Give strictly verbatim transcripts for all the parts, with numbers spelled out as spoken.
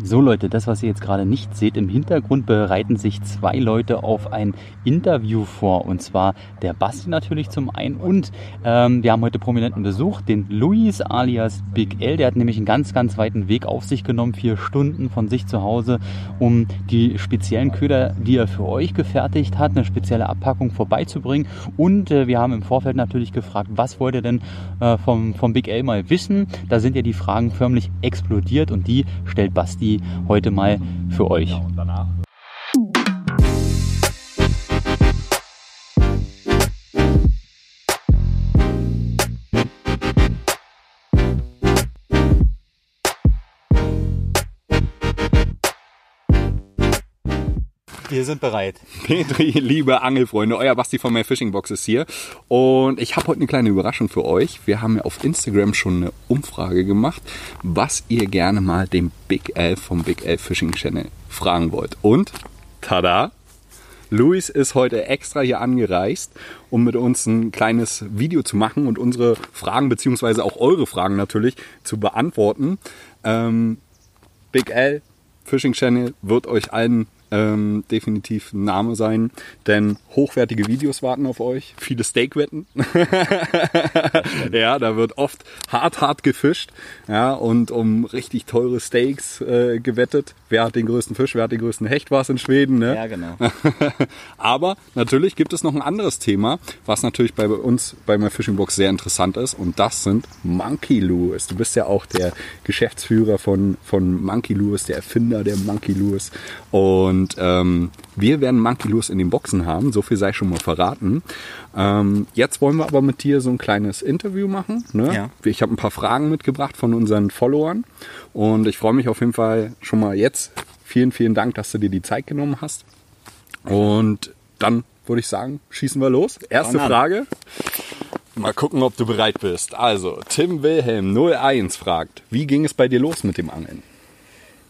So Leute, das was ihr jetzt gerade nicht seht, im Hintergrund bereiten sich zwei Leute auf ein Interview vor, und zwar der Basti natürlich zum einen und ähm, wir haben heute prominenten Besuch, den Luis alias Big L, der hat nämlich einen ganz ganz weiten Weg auf sich genommen, vier Stunden von sich zu Hause, um die speziellen Köder, die er für euch gefertigt hat, eine spezielle Abpackung vorbeizubringen, und äh, wir haben im Vorfeld natürlich gefragt, was wollt ihr denn äh, vom, vom Big L mal wissen, da sind ja die Fragen förmlich explodiert und die stellt Basti heute mal für euch. Ja, und danach. Wir sind bereit. Petri, liebe Angelfreunde, euer Basti von My Fishing Box ist hier. Und ich habe heute eine kleine Überraschung für euch. Wir haben ja auf Instagram schon eine Umfrage gemacht, was ihr gerne mal dem Big L vom Big L Fishing Channel fragen wollt. Und tada! Luis ist heute extra hier angereist, um mit uns ein kleines Video zu machen und unsere Fragen, beziehungsweise auch eure Fragen natürlich, zu beantworten. Ähm, Big L Fishing Channel wird euch allen Ähm, definitiv ein Name sein, denn hochwertige Videos warten auf euch, viele Steakwetten, ja, da wird oft hart, hart gefischt, ja, und um richtig teure Steaks äh, gewettet, wer hat den größten Fisch, wer hat den größten Hecht, war es in Schweden, ne? Ja, genau. Aber natürlich gibt es noch ein anderes Thema, was natürlich bei uns, bei My Fishing Box sehr interessant ist, und das sind Monkey Lures. Du bist ja auch der Geschäftsführer von, von Monkey Lures, der Erfinder der Monkey Lures, und Und ähm, wir werden Monkey Lures in den Boxen haben, so viel sei schon mal verraten. Ähm, jetzt wollen wir aber mit dir so ein kleines Interview machen. Ne? Ja. Ich habe ein paar Fragen mitgebracht von unseren Followern und ich freue mich auf jeden Fall schon mal jetzt. Vielen, vielen Dank, dass du dir die Zeit genommen hast. Und dann würde ich sagen, schießen wir los. Erste Frage. Mal gucken, ob du bereit bist. Also, Tim Wilhelm null eins fragt, wie ging es bei dir los mit dem Angeln?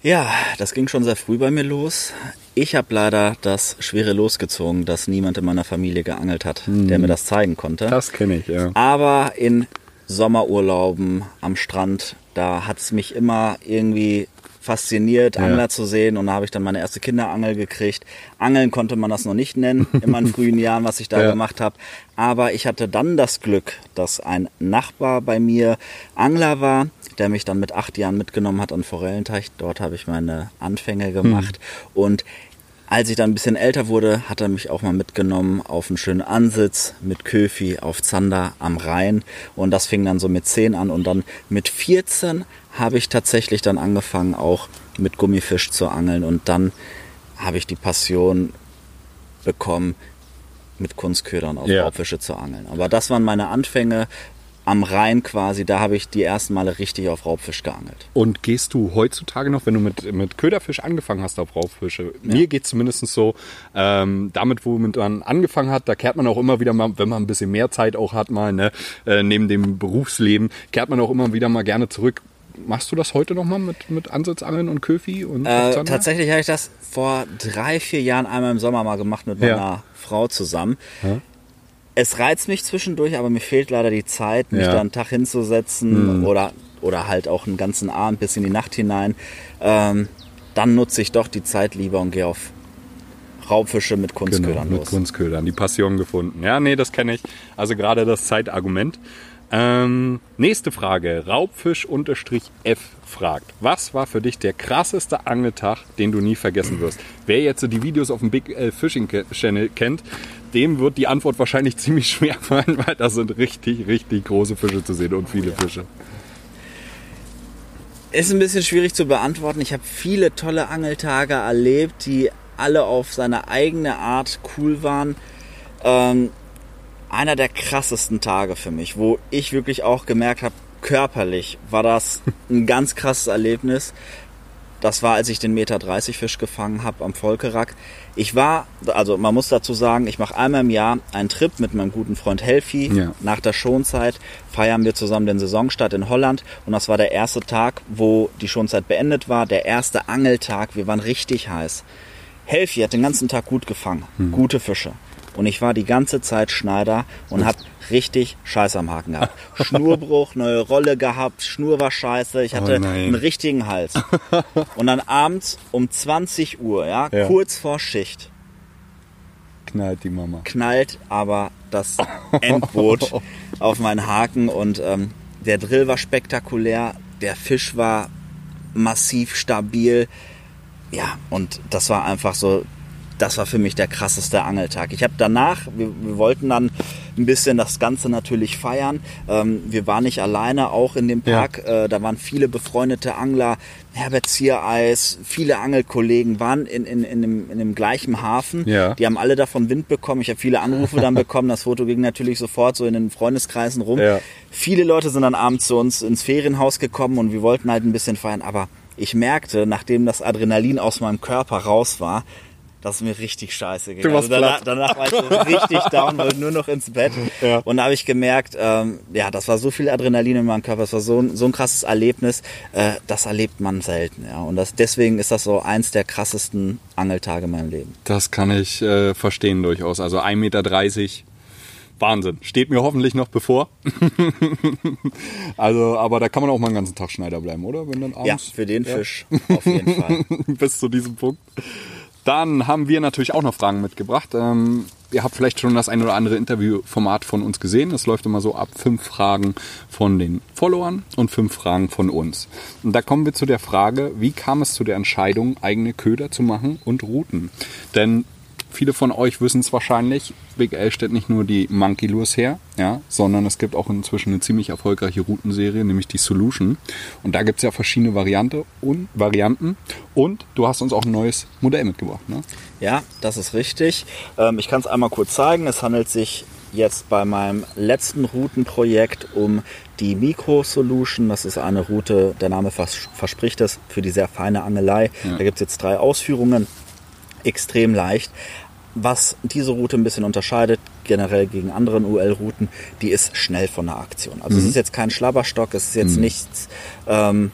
Ja, das ging schon sehr früh bei mir los. Ich habe leider das schwere Los gezogen, dass niemand in meiner Familie geangelt hat, hm. der mir das zeigen konnte. Das kenne ich, ja. Aber in Sommerurlauben am Strand, da hat es mich immer irgendwie fasziniert, ja. Angler zu sehen. Und da habe ich dann meine erste Kinderangel gekriegt. Angeln konnte man das noch nicht nennen, immer in frühen Jahren, was ich da ja. gemacht habe. Aber ich hatte dann das Glück, dass ein Nachbar bei mir Angler war, der mich dann mit acht Jahren mitgenommen hat an Forellenteich. Dort habe ich meine Anfänge gemacht. Hm. Und als ich dann ein bisschen älter wurde, hat er mich auch mal mitgenommen auf einen schönen Ansitz mit Köfi auf Zander am Rhein. Und das fing dann so mit zehn an. Und dann mit vierzehn habe ich tatsächlich dann angefangen, auch mit Gummifisch zu angeln. Und dann habe ich die Passion bekommen, mit Kunstködern auf Raubfische yeah. zu angeln. Aber das waren meine Anfänge. Am Rhein quasi, da habe ich die ersten Male richtig auf Raubfisch geangelt. Und gehst du heutzutage noch, wenn du mit, mit Köderfisch angefangen hast, auf Raubfische? Ja. Mir geht es zumindest so, ähm, damit, womit man angefangen hat, da kehrt man auch immer wieder mal, wenn man ein bisschen mehr Zeit auch hat, mal ne, äh, neben dem Berufsleben, kehrt man auch immer wieder mal gerne zurück. Machst du das heute nochmal mit, mit Ansitzangeln und Köfi? Und äh, tatsächlich habe ich das vor drei, vier Jahren einmal im Sommer mal gemacht mit meiner ja. Frau zusammen. Ja. Es reizt mich zwischendurch, aber mir fehlt leider die Zeit, mich ja. da einen Tag hinzusetzen mhm. oder, oder halt auch einen ganzen Abend bis in die Nacht hinein. Ähm, dann nutze ich doch die Zeit lieber und gehe auf Raubfische mit Kunstködern genau, mit los. Kunstködern, die Passion gefunden. Ja, nee, das kenne ich. Also gerade das Zeitargument. Ähm, nächste Frage. Raubfisch-F fragt, was war für dich der krasseste Angeltag, den du nie vergessen wirst? Wer jetzt so die Videos auf dem Big L Fishing Channel kennt, dem wird die Antwort wahrscheinlich ziemlich schwer fallen, weil da sind richtig, richtig große Fische zu sehen und viele oh, ja. Fische. Ist ein bisschen schwierig zu beantworten. Ich habe viele tolle Angeltage erlebt, die alle auf seine eigene Art cool waren. Ähm, einer der krassesten Tage für mich, wo ich wirklich auch gemerkt habe, körperlich war das ein ganz krasses Erlebnis. Das war, als ich den eins Komma dreißig Meter Fisch gefangen habe am Volkerack. Ich war, also man muss dazu sagen, ich mache einmal im Jahr einen Trip mit meinem guten Freund Helfi. Ja. Nach der Schonzeit feiern wir zusammen den Saisonstart in Holland. Und das war der erste Tag, wo die Schonzeit beendet war. Der erste Angeltag. Wir waren richtig heiß. Helfi hat den ganzen Tag gut gefangen. Mhm. Gute Fische. und ich war die ganze Zeit Schneider und habe richtig Scheiße am Haken gehabt. Schnurbruch, neue Rolle gehabt, Schnur war scheiße, ich hatte oh einen richtigen Hals. Und dann abends um zwanzig Uhr, ja, ja. kurz vor Schicht, knallt die Mama. Knallt aber das Endboot auf meinen Haken und ähm, der Drill war spektakulär, der Fisch war massiv stabil. Ja, und das war einfach so, das war für mich der krasseste Angeltag. Ich habe danach, wir, wir wollten dann ein bisschen das Ganze natürlich feiern. Ähm, wir waren nicht alleine, auch in dem Park. Ja. Äh, da waren viele befreundete Angler, Herbert Ziereis, viele Angelkollegen waren in, in, in, dem, in dem gleichen Hafen. Ja. Die haben alle davon Wind bekommen. Ich habe viele Anrufe dann bekommen. Das Foto ging natürlich sofort so in den Freundeskreisen rum. Ja. Viele Leute sind dann abends zu uns ins Ferienhaus gekommen und wir wollten halt ein bisschen feiern. Aber ich merkte, nachdem das Adrenalin aus meinem Körper raus war, das ist mir richtig scheiße gegangen. Du warst also danach, danach war ich so richtig down, wollte nur noch ins Bett. Ja. Und da habe ich gemerkt, ähm, ja, das war so viel Adrenalin in meinem Körper, das war so ein, so ein krasses Erlebnis, äh, das erlebt man selten. Ja. Und das, deswegen ist das so eins der krassesten Angeltage in meinem Leben. Das kann ich äh, verstehen durchaus. Also ein Meter dreißig, Wahnsinn. Steht mir hoffentlich noch bevor. Also, aber da kann man auch mal einen ganzen Tag Schneider bleiben, oder? Wenn dann abends, ja, für den ja. Fisch auf jeden Fall. Bis zu diesem Punkt. Dann haben wir natürlich auch noch Fragen mitgebracht. Ähm, ihr habt vielleicht schon das ein oder andere Interviewformat von uns gesehen. Das läuft immer so ab. Fünf Fragen von den Followern und fünf Fragen von uns. Und da kommen wir zu der Frage, wie kam es zu der Entscheidung, eigene Köder zu machen und Routen? Denn viele von euch wissen es wahrscheinlich, Big L stellt nicht nur die Monkey Lures her, ja, sondern es gibt auch inzwischen eine ziemlich erfolgreiche Routenserie, nämlich die Solution. Und da gibt es ja verschiedene Variante und, Varianten und du hast uns auch ein neues Modell mitgebracht. Ne? Ja, das ist richtig. Ähm, ich kann es einmal kurz zeigen. Es handelt sich jetzt bei meinem letzten Routenprojekt um die Micro Solution. Das ist eine Route, der Name vers- verspricht es, für die sehr feine Angelei. Ja. Da gibt es jetzt drei Ausführungen. Extrem leicht. Was diese Route ein bisschen unterscheidet, generell gegen anderen U L-Routen, die ist schnell von der Aktion. Also mhm. es ist jetzt kein Schlabberstock, es ist jetzt mhm. nichts, ähm,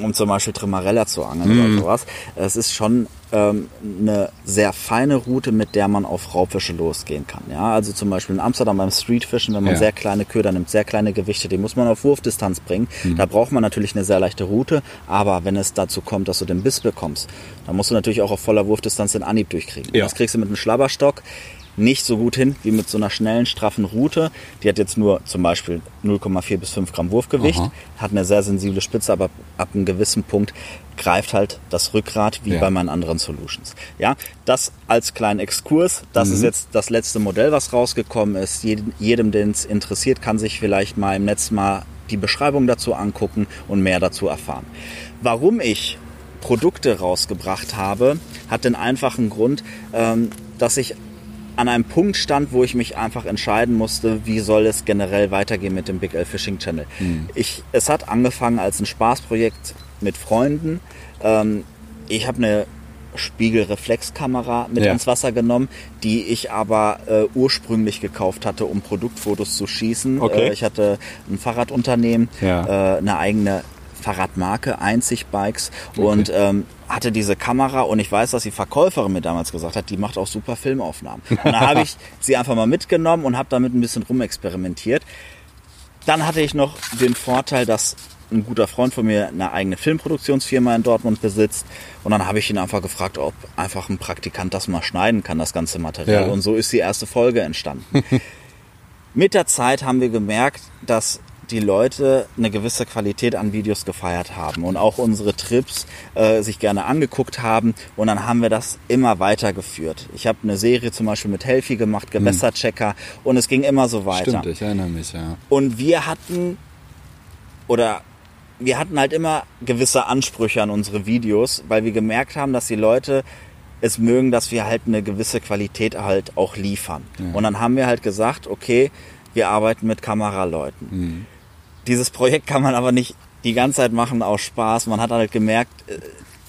um zum Beispiel Trimarella zu angeln mhm. oder sowas. Es ist schon ähm, eine sehr feine Route, mit der man auf Raubfische losgehen kann. Ja, also zum Beispiel in Amsterdam beim Streetfischen, wenn man ja. sehr kleine Köder nimmt, sehr kleine Gewichte, die muss man auf Wurfdistanz bringen. Mhm. Da braucht man natürlich eine sehr leichte Route, aber wenn es dazu kommt, dass du den Biss bekommst, dann musst du natürlich auch auf voller Wurfdistanz den Anhieb durchkriegen. Ja. Das kriegst du mit einem Schlabberstock nicht so gut hin wie mit so einer schnellen, straffen Route. Die hat jetzt nur zum Beispiel null Komma vier bis fünf Gramm Wurfgewicht, aha. hat eine sehr sensible Spitze, aber ab einem gewissen Punkt greift halt das Rückgrat wie ja. bei meinen anderen Solutions. Ja, das als kleinen Exkurs. Das mhm. ist jetzt das letzte Modell, was rausgekommen ist. Jedem, den es interessiert, kann sich vielleicht mal im Netz mal die Beschreibung dazu angucken und mehr dazu erfahren. Warum ich Produkte rausgebracht habe, hat den einfachen Grund, dass ich an einem Punkt stand, wo ich mich einfach entscheiden musste, wie soll es generell weitergehen mit dem Big L Fishing Channel. Mhm. Ich, es hat angefangen als ein Spaßprojekt mit Freunden. Ähm, ich habe eine Spiegelreflexkamera mit ja. ins Wasser genommen, die ich aber äh, ursprünglich gekauft hatte, um Produktfotos zu schießen. Okay. Äh, ich hatte ein Fahrradunternehmen, ja. äh, eine eigene Fahrradmarke, Einzig-Bikes okay. und ähm, hatte diese Kamera und ich weiß, dass die Verkäuferin mir damals gesagt hat, die macht auch super Filmaufnahmen. Und da habe ich sie einfach mal mitgenommen und habe damit ein bisschen rumexperimentiert. Dann hatte ich noch den Vorteil, dass ein guter Freund von mir eine eigene Filmproduktionsfirma in Dortmund besitzt und dann habe ich ihn einfach gefragt, ob einfach ein Praktikant das mal schneiden kann, das ganze Material ja. und so ist die erste Folge entstanden. Mit der Zeit haben wir gemerkt, dass die Leute eine gewisse Qualität an Videos gefeiert haben und auch unsere Trips äh, sich gerne angeguckt haben und dann haben wir das immer weitergeführt. Ich habe eine Serie zum Beispiel mit Helfi gemacht, Gewässerchecker hm. und es ging immer so weiter. Stimmt, ich erinnere mich, ja. Und wir hatten oder wir hatten halt immer gewisse Ansprüche an unsere Videos, weil wir gemerkt haben, dass die Leute es mögen, dass wir halt eine gewisse Qualität halt auch liefern. Ja. Und dann haben wir halt gesagt, okay, wir arbeiten mit Kameraleuten. Mhm. Dieses Projekt kann man aber nicht die ganze Zeit machen aus Spaß. Man hat halt gemerkt,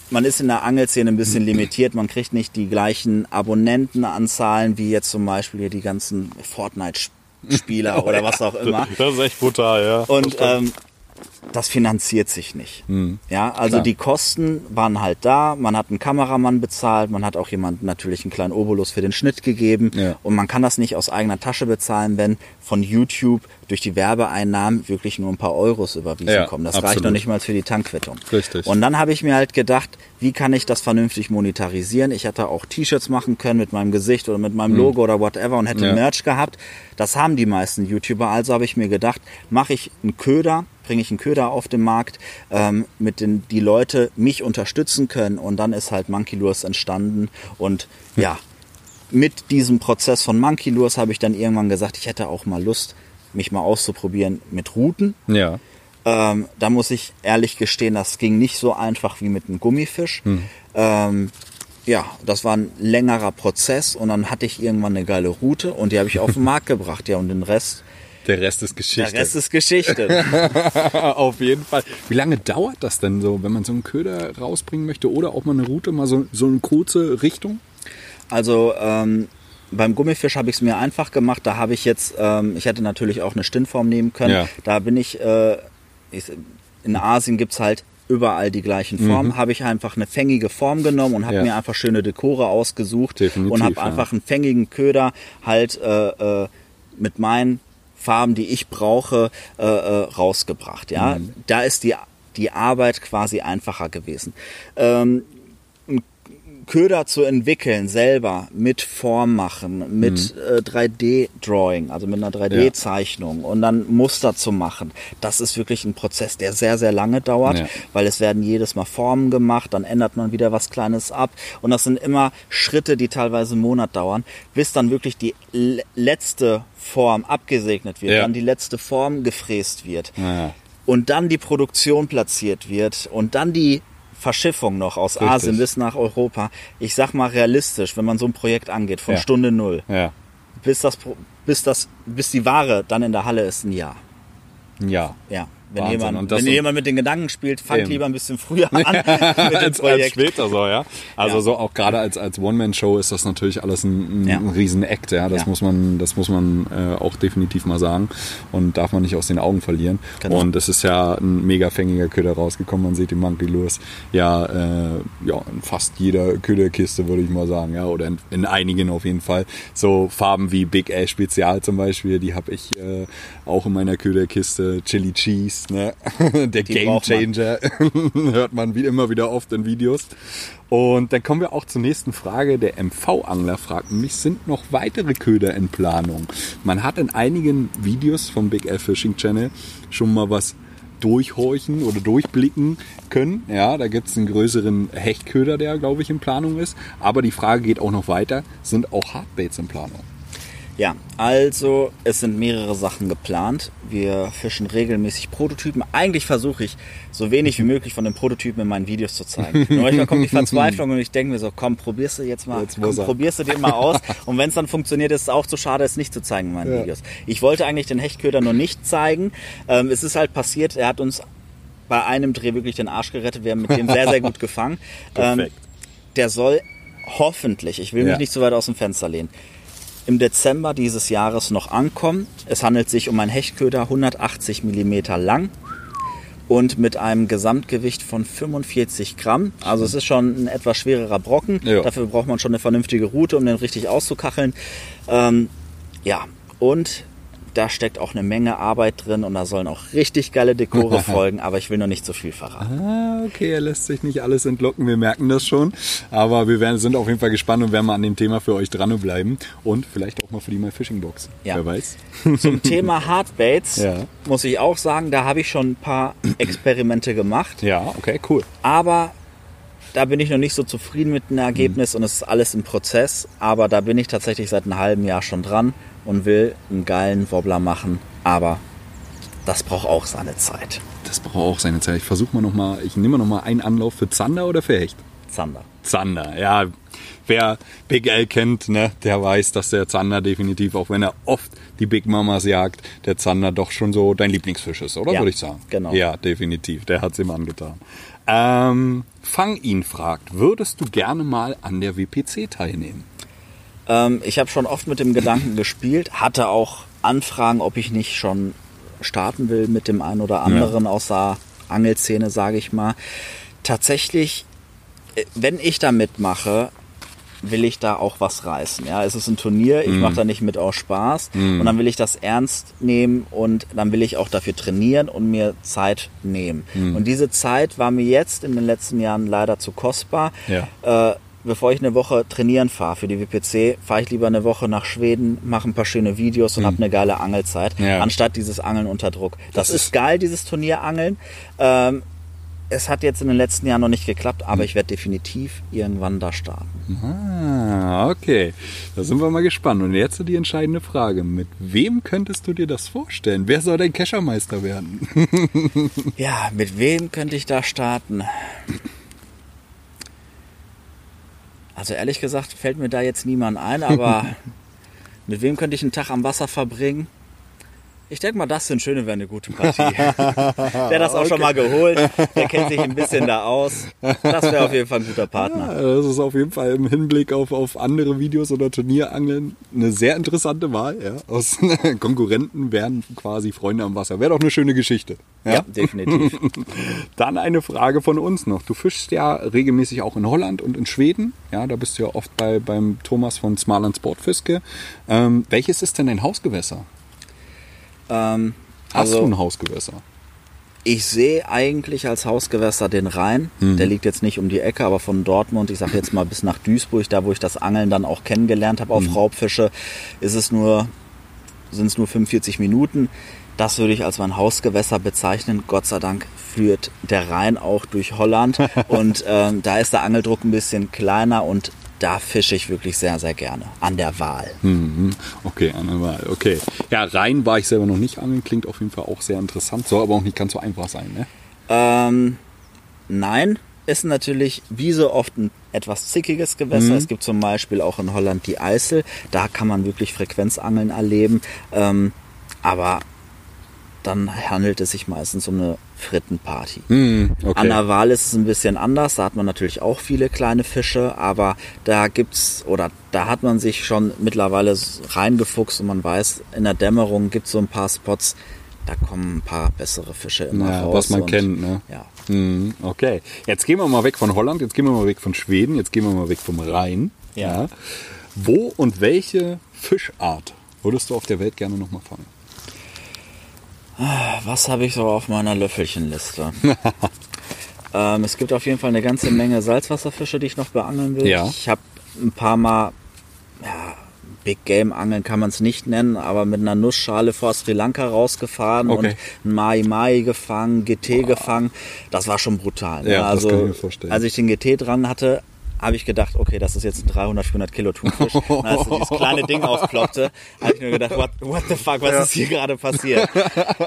man ist in der Angelszene ein bisschen limitiert. Man kriegt nicht die gleichen Abonnentenanzahlen wie jetzt zum Beispiel hier die ganzen Fortnite-Spieler oh, oder ja. was auch immer. Das ist echt brutal, ja. Und ähm, das finanziert sich nicht. Mhm. Ja, also klar, die Kosten waren halt da, man hat einen Kameramann bezahlt, man hat auch jemandem natürlich einen kleinen Obolus für den Schnitt gegeben, ja, und man kann das nicht aus eigener Tasche bezahlen, wenn von YouTube durch die Werbeeinnahmen wirklich nur ein paar Euros überwiesen, ja, kommen. Das absolut. reicht noch nicht mal für die Tankquittung. Richtig. Und dann habe ich mir halt gedacht, wie kann ich das vernünftig monetarisieren? Ich hätte auch T-Shirts machen können mit meinem Gesicht oder mit meinem Logo, mhm, oder whatever und hätte, ja, Merch gehabt. Das haben die meisten YouTuber. Also habe ich mir gedacht, mache ich einen Köder, bringe ich einen Köder auf den Markt, ähm, mit den die Leute mich unterstützen können. Und dann ist halt Monkey Lures entstanden. Und ja, mit diesem Prozess von Monkey Lures habe ich dann irgendwann gesagt, ich hätte auch mal Lust, mich mal auszuprobieren mit Routen. Ja. Ähm, da muss ich ehrlich gestehen, das ging nicht so einfach wie mit einem Gummifisch. Hm. Ähm, ja, das war ein längerer Prozess und dann hatte ich irgendwann eine geile Route und die habe ich auf den Markt gebracht. Ja, und den Rest... Der Rest ist Geschichte. Der Rest ist Geschichte. Auf jeden Fall. Wie lange dauert das denn so, wenn man so einen Köder rausbringen möchte oder auch mal eine Route, mal so, so eine kurze Richtung? Also... Ähm, beim Gummifisch habe ich es mir einfach gemacht. Da habe ich jetzt, ähm, ich hätte natürlich auch eine Stintform nehmen können. Ja. Da bin ich, äh, ich in Asien gibt es halt überall die gleichen Formen. Mhm. Habe ich einfach eine fängige Form genommen und habe, ja, mir einfach schöne Dekore ausgesucht. Definitiv, und habe, ja, einfach einen fängigen Köder halt äh, äh, mit meinen Farben, die ich brauche, äh, äh, rausgebracht. Ja, mhm. Da ist die, die Arbeit quasi einfacher gewesen. Ähm, Köder zu entwickeln, selber mit Form machen, mit mhm. äh, drei D Drawing, also mit einer drei D Zeichnung, ja, und dann Muster zu machen. Das ist wirklich ein Prozess, der sehr, sehr lange dauert, ja, weil es werden jedes Mal Formen gemacht, dann ändert man wieder was Kleines ab und das sind immer Schritte, die teilweise einen Monat dauern, bis dann wirklich die l- letzte Form abgesegnet wird, ja, dann die letzte Form gefräst wird, ja, und dann die Produktion platziert wird und dann die Verschiffung noch aus Richtig. Asien bis nach Europa. Ich sag mal realistisch, wenn man so ein Projekt angeht, von, ja, Stunde null, ja, bis das, bis das, bis die Ware dann in der Halle ist, ein Jahr. Ja. Ja. Wenn Wahnsinn. jemand, wenn jemand mit den Gedanken spielt, fangt eben lieber ein bisschen früher an mit dem Projekt. Später so, ja. Also, ja, so auch gerade als, als One-Man-Show ist das natürlich alles ein, ein, ja, Riesen-Act, ja. Das, ja, muss man, das muss man äh, auch definitiv mal sagen und darf man nicht aus den Augen verlieren. Genau. Und es ist ja ein mega fängiger Köder rausgekommen. Man sieht die Monkey Lures ja, äh, ja in fast jeder Köderkiste, würde ich mal sagen, ja, oder in, in einigen auf jeden Fall. So Farben wie Big L Spezial zum Beispiel, die habe ich äh, auch in meiner Köderkiste. Chili Cheese. Ne? Der die Game Changer man. Hört man wie immer wieder oft in Videos. Und dann kommen wir auch zur nächsten Frage. Der M V-Angler fragt mich, sind noch weitere Köder in Planung? Man hat in einigen Videos vom Big L Fishing Channel schon mal was durchhorchen oder durchblicken können. Ja, da gibt es einen größeren Hechtköder, der, glaube ich, in Planung ist. Aber die Frage geht auch noch weiter. Sind auch Hardbaits in Planung? Ja, also es sind mehrere Sachen geplant. Wir fischen regelmäßig Prototypen. Eigentlich versuche ich, so wenig wie möglich von den Prototypen in meinen Videos zu zeigen. Und manchmal kommt die Verzweiflung und ich denke mir so, komm, probierst du jetzt mal, jetzt komm, probierst du den mal aus. Und wenn es dann funktioniert, ist es auch zu schade, es nicht zu zeigen in meinen, ja, Videos. Ich wollte eigentlich den Hechtköder noch nicht zeigen. Ähm, es ist halt passiert, er hat uns bei einem Dreh wirklich den Arsch gerettet. Wir haben mit dem sehr, sehr gut gefangen. Perfekt. Ähm, der soll hoffentlich, ich will mich, ja, nicht so weit aus dem Fenster lehnen, im Dezember dieses Jahres noch ankommen. Es handelt sich um einen Hechtköder, hundertachtzig Millimeter lang und mit einem Gesamtgewicht von fünfundvierzig Gramm. Also es ist schon ein etwas schwererer Brocken. Ja. Dafür braucht man schon eine vernünftige Rute, um den richtig auszukacheln. Ähm, ja, und da steckt auch eine Menge Arbeit drin und da sollen auch richtig geile Dekore folgen, aber ich will noch nicht so viel verraten. Ah, okay, er lässt sich nicht alles entlocken, wir merken das schon, aber wir werden, sind auf jeden Fall gespannt und werden mal an dem Thema für euch dranbleiben und vielleicht auch mal für die My Fishing Box, ja, wer weiß. Zum Thema Hardbaits, ja, muss ich auch sagen, da habe ich schon ein paar Experimente gemacht. Ja, okay, cool. Aber da bin ich noch nicht so zufrieden mit dem Ergebnis, mhm, und es ist alles im Prozess, aber da bin ich tatsächlich seit einem halben Jahr schon dran und will einen geilen Wobbler machen, aber das braucht auch seine Zeit. Das braucht auch seine Zeit. Ich versuche mal nochmal, ich nehme mal nochmal einen Anlauf für Zander oder für Hecht? Zander. Zander, ja. Wer Big L kennt, ne, der weiß, dass der Zander definitiv, auch wenn er oft die Big Mamas jagt, der Zander doch schon so dein Lieblingsfisch ist, oder? Ja, würde ich sagen. Genau. Ja, definitiv. Der hat es ihm angetan. Ähm, Fang ihn fragt, würdest du gerne mal an der W P C teilnehmen? Ähm, ich habe schon oft mit dem Gedanken gespielt, hatte auch Anfragen, ob ich nicht schon starten will mit dem einen oder anderen ja. aus der Angelszene, sage ich mal. Tatsächlich, wenn ich da mitmache, will ich da auch was reißen. Ja, es ist ein Turnier, ich mm. mache da nicht mit aus Spaß mm. und dann will ich das ernst nehmen und dann will ich auch dafür trainieren und mir Zeit nehmen. Mm. Und diese Zeit war mir jetzt in den letzten Jahren leider zu kostbar. Ja. Äh, bevor ich eine Woche trainieren fahre für die W P C, fahre ich lieber eine Woche nach Schweden, mache ein paar schöne Videos und mm. habe eine geile Angelzeit, ja. anstatt dieses Angeln unter Druck. Das, das ist geil, dieses Turnierangeln. Ähm, Es hat jetzt in den letzten Jahren noch nicht geklappt, aber ich werde definitiv irgendwann da starten. Ah, okay. Da sind wir mal gespannt. Und jetzt die entscheidende Frage. Mit wem könntest du dir das vorstellen? Wer soll dein Keschermeister werden? Ja, mit wem könnte ich da starten? Also ehrlich gesagt fällt mir da jetzt niemand ein, aber mit wem könnte ich einen Tag am Wasser verbringen? Ich denke mal, das sind schöne, wäre eine gute Partie. Der das auch okay. schon mal geholt, der kennt sich ein bisschen da aus. Das wäre auf jeden Fall ein guter Partner. Ja, das ist auf jeden Fall im Hinblick auf, auf andere Videos oder Turnierangeln eine sehr interessante Wahl. Ja. Aus Konkurrenten werden quasi Freunde am Wasser. Wäre doch eine schöne Geschichte. Ja, ja definitiv. Dann eine Frage von uns noch. Du fischst ja regelmäßig auch in Holland und in Schweden. Ja, da bist du ja oft bei, beim Thomas von Småland Sportfiske. Ähm, welches ist denn dein Hausgewässer? Ähm, Hast also, du ein Hausgewässer? Ich sehe eigentlich als Hausgewässer den Rhein. Mhm. Der liegt jetzt nicht um die Ecke, aber von Dortmund, ich sage jetzt mal bis nach Duisburg, da wo ich das Angeln dann auch kennengelernt habe auf mhm. Raubfische, ist es nur, sind es nur fünfundvierzig Minuten. Das würde ich als mein Hausgewässer bezeichnen. Gott sei Dank führt der Rhein auch durch Holland. Und ähm, da ist der Angeldruck ein bisschen kleiner und da fische ich wirklich sehr, sehr gerne. An der Wahl. Okay, an der Wahl. Okay. Ja, Rhein war ich selber noch nicht angeln. Klingt auf jeden Fall auch sehr interessant. Soll aber auch nicht ganz so einfach sein, ne? Ähm, nein. Ist natürlich wie so oft ein etwas zickiges Gewässer. Mhm. Es gibt zum Beispiel auch in Holland die Eissel. Da kann man wirklich Frequenzangeln erleben. Ähm, aber dann handelt es sich meistens um eine Frittenparty. Mm, okay. An der Wahl ist es ein bisschen anders, da hat man natürlich auch viele kleine Fische, aber da gibt's oder da hat man sich schon mittlerweile reingefuchst und man weiß, in der Dämmerung gibt es so ein paar Spots, da kommen ein paar bessere Fische immer ja, raus. Was man und, kennt, ne? Ja. Mm, okay. Jetzt gehen wir mal weg von Holland, jetzt gehen wir mal weg von Schweden, jetzt gehen wir mal weg vom Rhein. Ja. Ja. Wo und welche Fischart würdest du auf der Welt gerne nochmal fangen? Was habe ich so auf meiner Löffelchenliste? ähm, es gibt auf jeden Fall eine ganze Menge Salzwasserfische, die ich noch beangeln will. Ja. Ich habe ein paar Mal, ja, Big Game angeln kann man es nicht nennen, aber mit einer Nussschale vor Sri Lanka rausgefahren okay. und ein Mai Mai gefangen, G T oh. gefangen. Das war schon brutal. Ne? Ja, also, das kann ich mir vorstellen. Als ich den G T dran hatte, habe ich gedacht, okay, das ist jetzt ein dreihundert, vierhundert Kilo Thunfisch. Und als dieses kleine Ding aufploppte, habe ich nur gedacht, what, what the fuck, was ja. ist hier gerade passiert?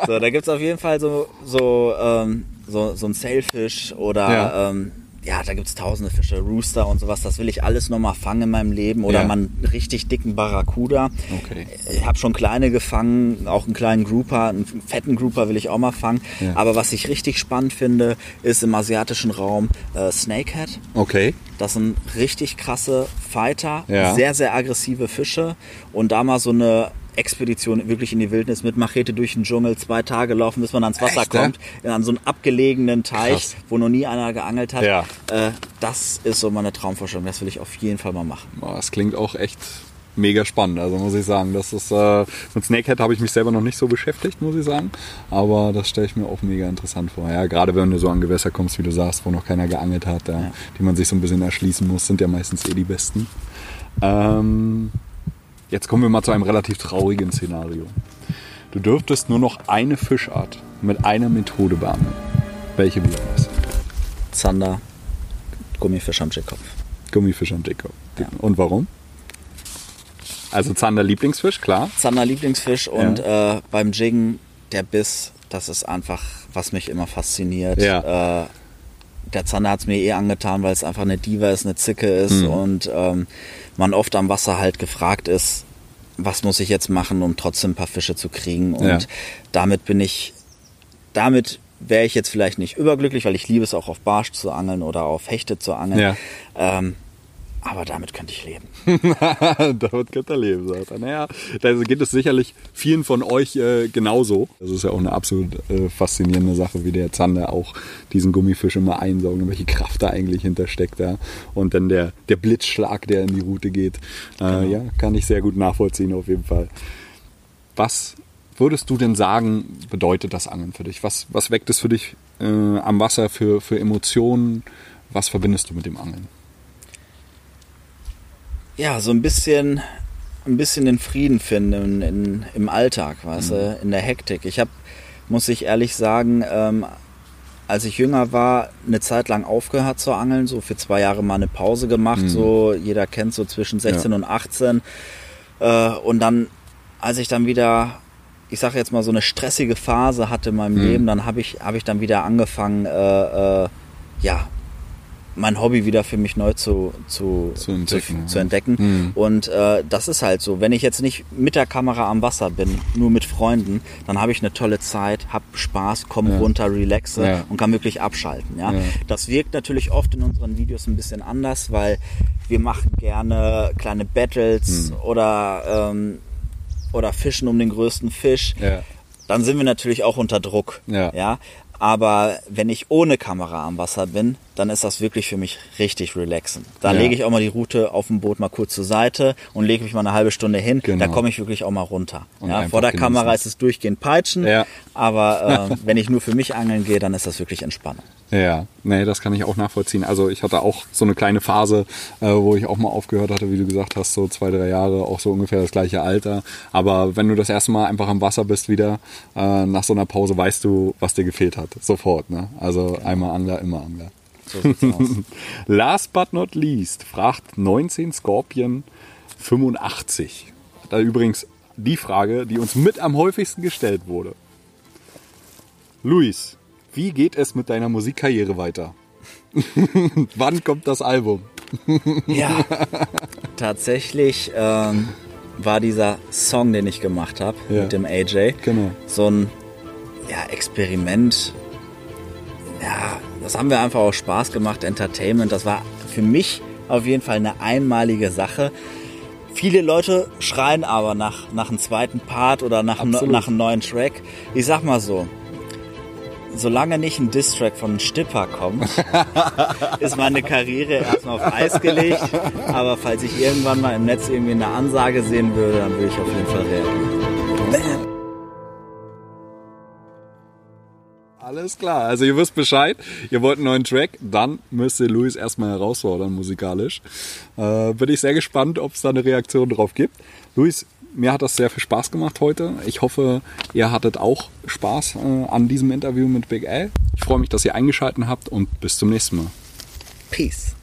So, da gibt's auf jeden Fall so so ähm, so, so ein Sailfish oder ja. ähm, ja, da gibt's tausende Fische, Rooster und sowas. Das will ich alles nochmal fangen in meinem Leben. Oder ja. mal einen richtig dicken Barracuda. Okay. Ich habe schon kleine gefangen, auch einen kleinen Grouper, einen fetten Grouper will ich auch mal fangen. Ja. Aber was ich richtig spannend finde, ist im asiatischen Raum äh, Snakehead. Okay. Das sind richtig krasse Fighter, ja. sehr, sehr aggressive Fische. Und da mal so eine Expedition wirklich in die Wildnis mit Machete durch den Dschungel, zwei Tage laufen, bis man ans Wasser Echt, kommt, ne? an so einen abgelegenen Teich, Krass. Wo noch nie einer geangelt hat. Ja. Äh, das ist so meine Traumvorstellung, das will ich auf jeden Fall mal machen. Oh, das klingt auch echt mega spannend, also muss ich sagen. Das ist, äh, mit Snakehead habe ich mich selber noch nicht so beschäftigt, muss ich sagen, aber das stelle ich mir auch mega interessant vor. Ja, gerade wenn du so an Gewässer kommst, wie du sagst, wo noch keiner geangelt hat, ja, ja. die man sich so ein bisschen erschließen muss, sind ja meistens eh die Besten. Ähm... Jetzt kommen wir mal zu einem relativ traurigen Szenario. Du dürftest nur noch eine Fischart mit einer Methode beangeln. Welche wäre das? Zander, Gummifisch am Jigkopf. Gummifisch am Jigkopf. Ja. Und warum? Also Zander Lieblingsfisch, klar. Zander Lieblingsfisch und ja. äh, beim Jiggen der Biss, das ist einfach, was mich immer fasziniert. Ja. Äh, der Zander hat es mir eh angetan, weil es einfach eine Diva ist, eine Zicke ist mhm. und ähm, man oft am Wasser halt gefragt ist, was muss ich jetzt machen, um trotzdem ein paar Fische zu kriegen und ja. damit bin ich, damit wäre ich jetzt vielleicht nicht überglücklich, weil ich liebe es auch auf Barsch zu angeln oder auf Hechte zu angeln, ja. ähm, Aber damit könnte ich leben. Damit könnte er leben, sagt er. Naja, da geht es sicherlich vielen von euch äh, genauso. Das ist ja auch eine absolut äh, faszinierende Sache, wie der Zander auch diesen Gummifisch immer einsaugt und welche Kraft da eigentlich hintersteckt. Ja. Und dann der, der Blitzschlag, der in die Rute geht. Äh, genau. Ja, kann ich sehr gut nachvollziehen auf jeden Fall. Was würdest du denn sagen, bedeutet das Angeln für dich? Was, was weckt es für dich äh, am Wasser für, für Emotionen? Was verbindest du mit dem Angeln? Ja, so ein bisschen, ein bisschen den Frieden finden in, in, im Alltag, weißt du, in der Hektik. Ich habe, muss ich ehrlich sagen, ähm, als ich jünger war, eine Zeit lang aufgehört zu angeln, so für zwei Jahre mal eine Pause gemacht, mhm. so jeder kennt so zwischen sechzehn ja. und achtzehn. Äh, und dann, als ich dann wieder, ich sage jetzt mal, so eine stressige Phase hatte in meinem mhm. Leben, dann habe ich, hab ich dann wieder angefangen, äh, äh, ja, mein Hobby wieder für mich neu zu, zu, zu entdecken. Zu, zu entdecken. Mhm. Und äh, das ist halt so, wenn ich jetzt nicht mit der Kamera am Wasser bin, nur mit Freunden, dann habe ich eine tolle Zeit, habe Spaß, komme ja. runter, relaxe ja. und kann wirklich abschalten. Ja? Ja. Das wirkt natürlich oft in unseren Videos ein bisschen anders, weil wir machen gerne kleine Battles mhm. oder, ähm, oder fischen um den größten Fisch. Ja. Dann sind wir natürlich auch unter Druck. Ja. Ja? Aber wenn ich ohne Kamera am Wasser bin, dann ist das wirklich für mich richtig relaxend. Da ja. lege ich auch mal die Rute auf dem Boot mal kurz zur Seite und lege mich mal eine halbe Stunde hin. Genau. Da komme ich wirklich auch mal runter. Ja, vor der genießen. Kamera ist es durchgehend peitschen, ja. aber äh, wenn ich nur für mich angeln gehe, dann ist das wirklich Entspannung. Ja, nee, das kann ich auch nachvollziehen. Also ich hatte auch so eine kleine Phase, äh, wo ich auch mal aufgehört hatte, wie du gesagt hast, so zwei, drei Jahre, auch so ungefähr das gleiche Alter. Aber wenn du das erste Mal einfach am Wasser bist wieder, äh, nach so einer Pause weißt du, was dir gefehlt hat. Sofort, ne? Also okay. Einmal Angler, immer Angler. So sieht's aus. Last but not least fragt neunzehn Scorpion fünfundachtzig. Da übrigens die Frage, die uns mit am häufigsten gestellt wurde. Luis, wie geht es mit deiner Musikkarriere weiter? Wann kommt das Album? Ja, tatsächlich ähm, war dieser Song, den ich gemacht habe, ja. mit dem A J, genau. so ein ja, Experiment. Ja, das haben wir einfach auch Spaß gemacht, Entertainment. Das war für mich auf jeden Fall eine einmalige Sache. Viele Leute schreien aber nach, nach einem zweiten Part oder nach, nach einem neuen Track. Ich sag mal so, solange nicht ein Diss-Track von Stipper kommt, ist meine Karriere erstmal auf Eis gelegt. Aber falls ich irgendwann mal im Netz irgendwie eine Ansage sehen würde, dann würde ich auf jeden Fall reagieren. Alles klar, also ihr wisst Bescheid, ihr wollt einen neuen Track, dann müsst ihr Luis erstmal herausfordern musikalisch. Äh, bin ich sehr gespannt, ob es da eine Reaktion drauf gibt. Luis, mir hat das sehr viel Spaß gemacht heute. Ich hoffe, ihr hattet auch Spaß äh, an diesem Interview mit Big L. Ich freue mich, dass ihr eingeschaltet habt und bis zum nächsten Mal. Peace.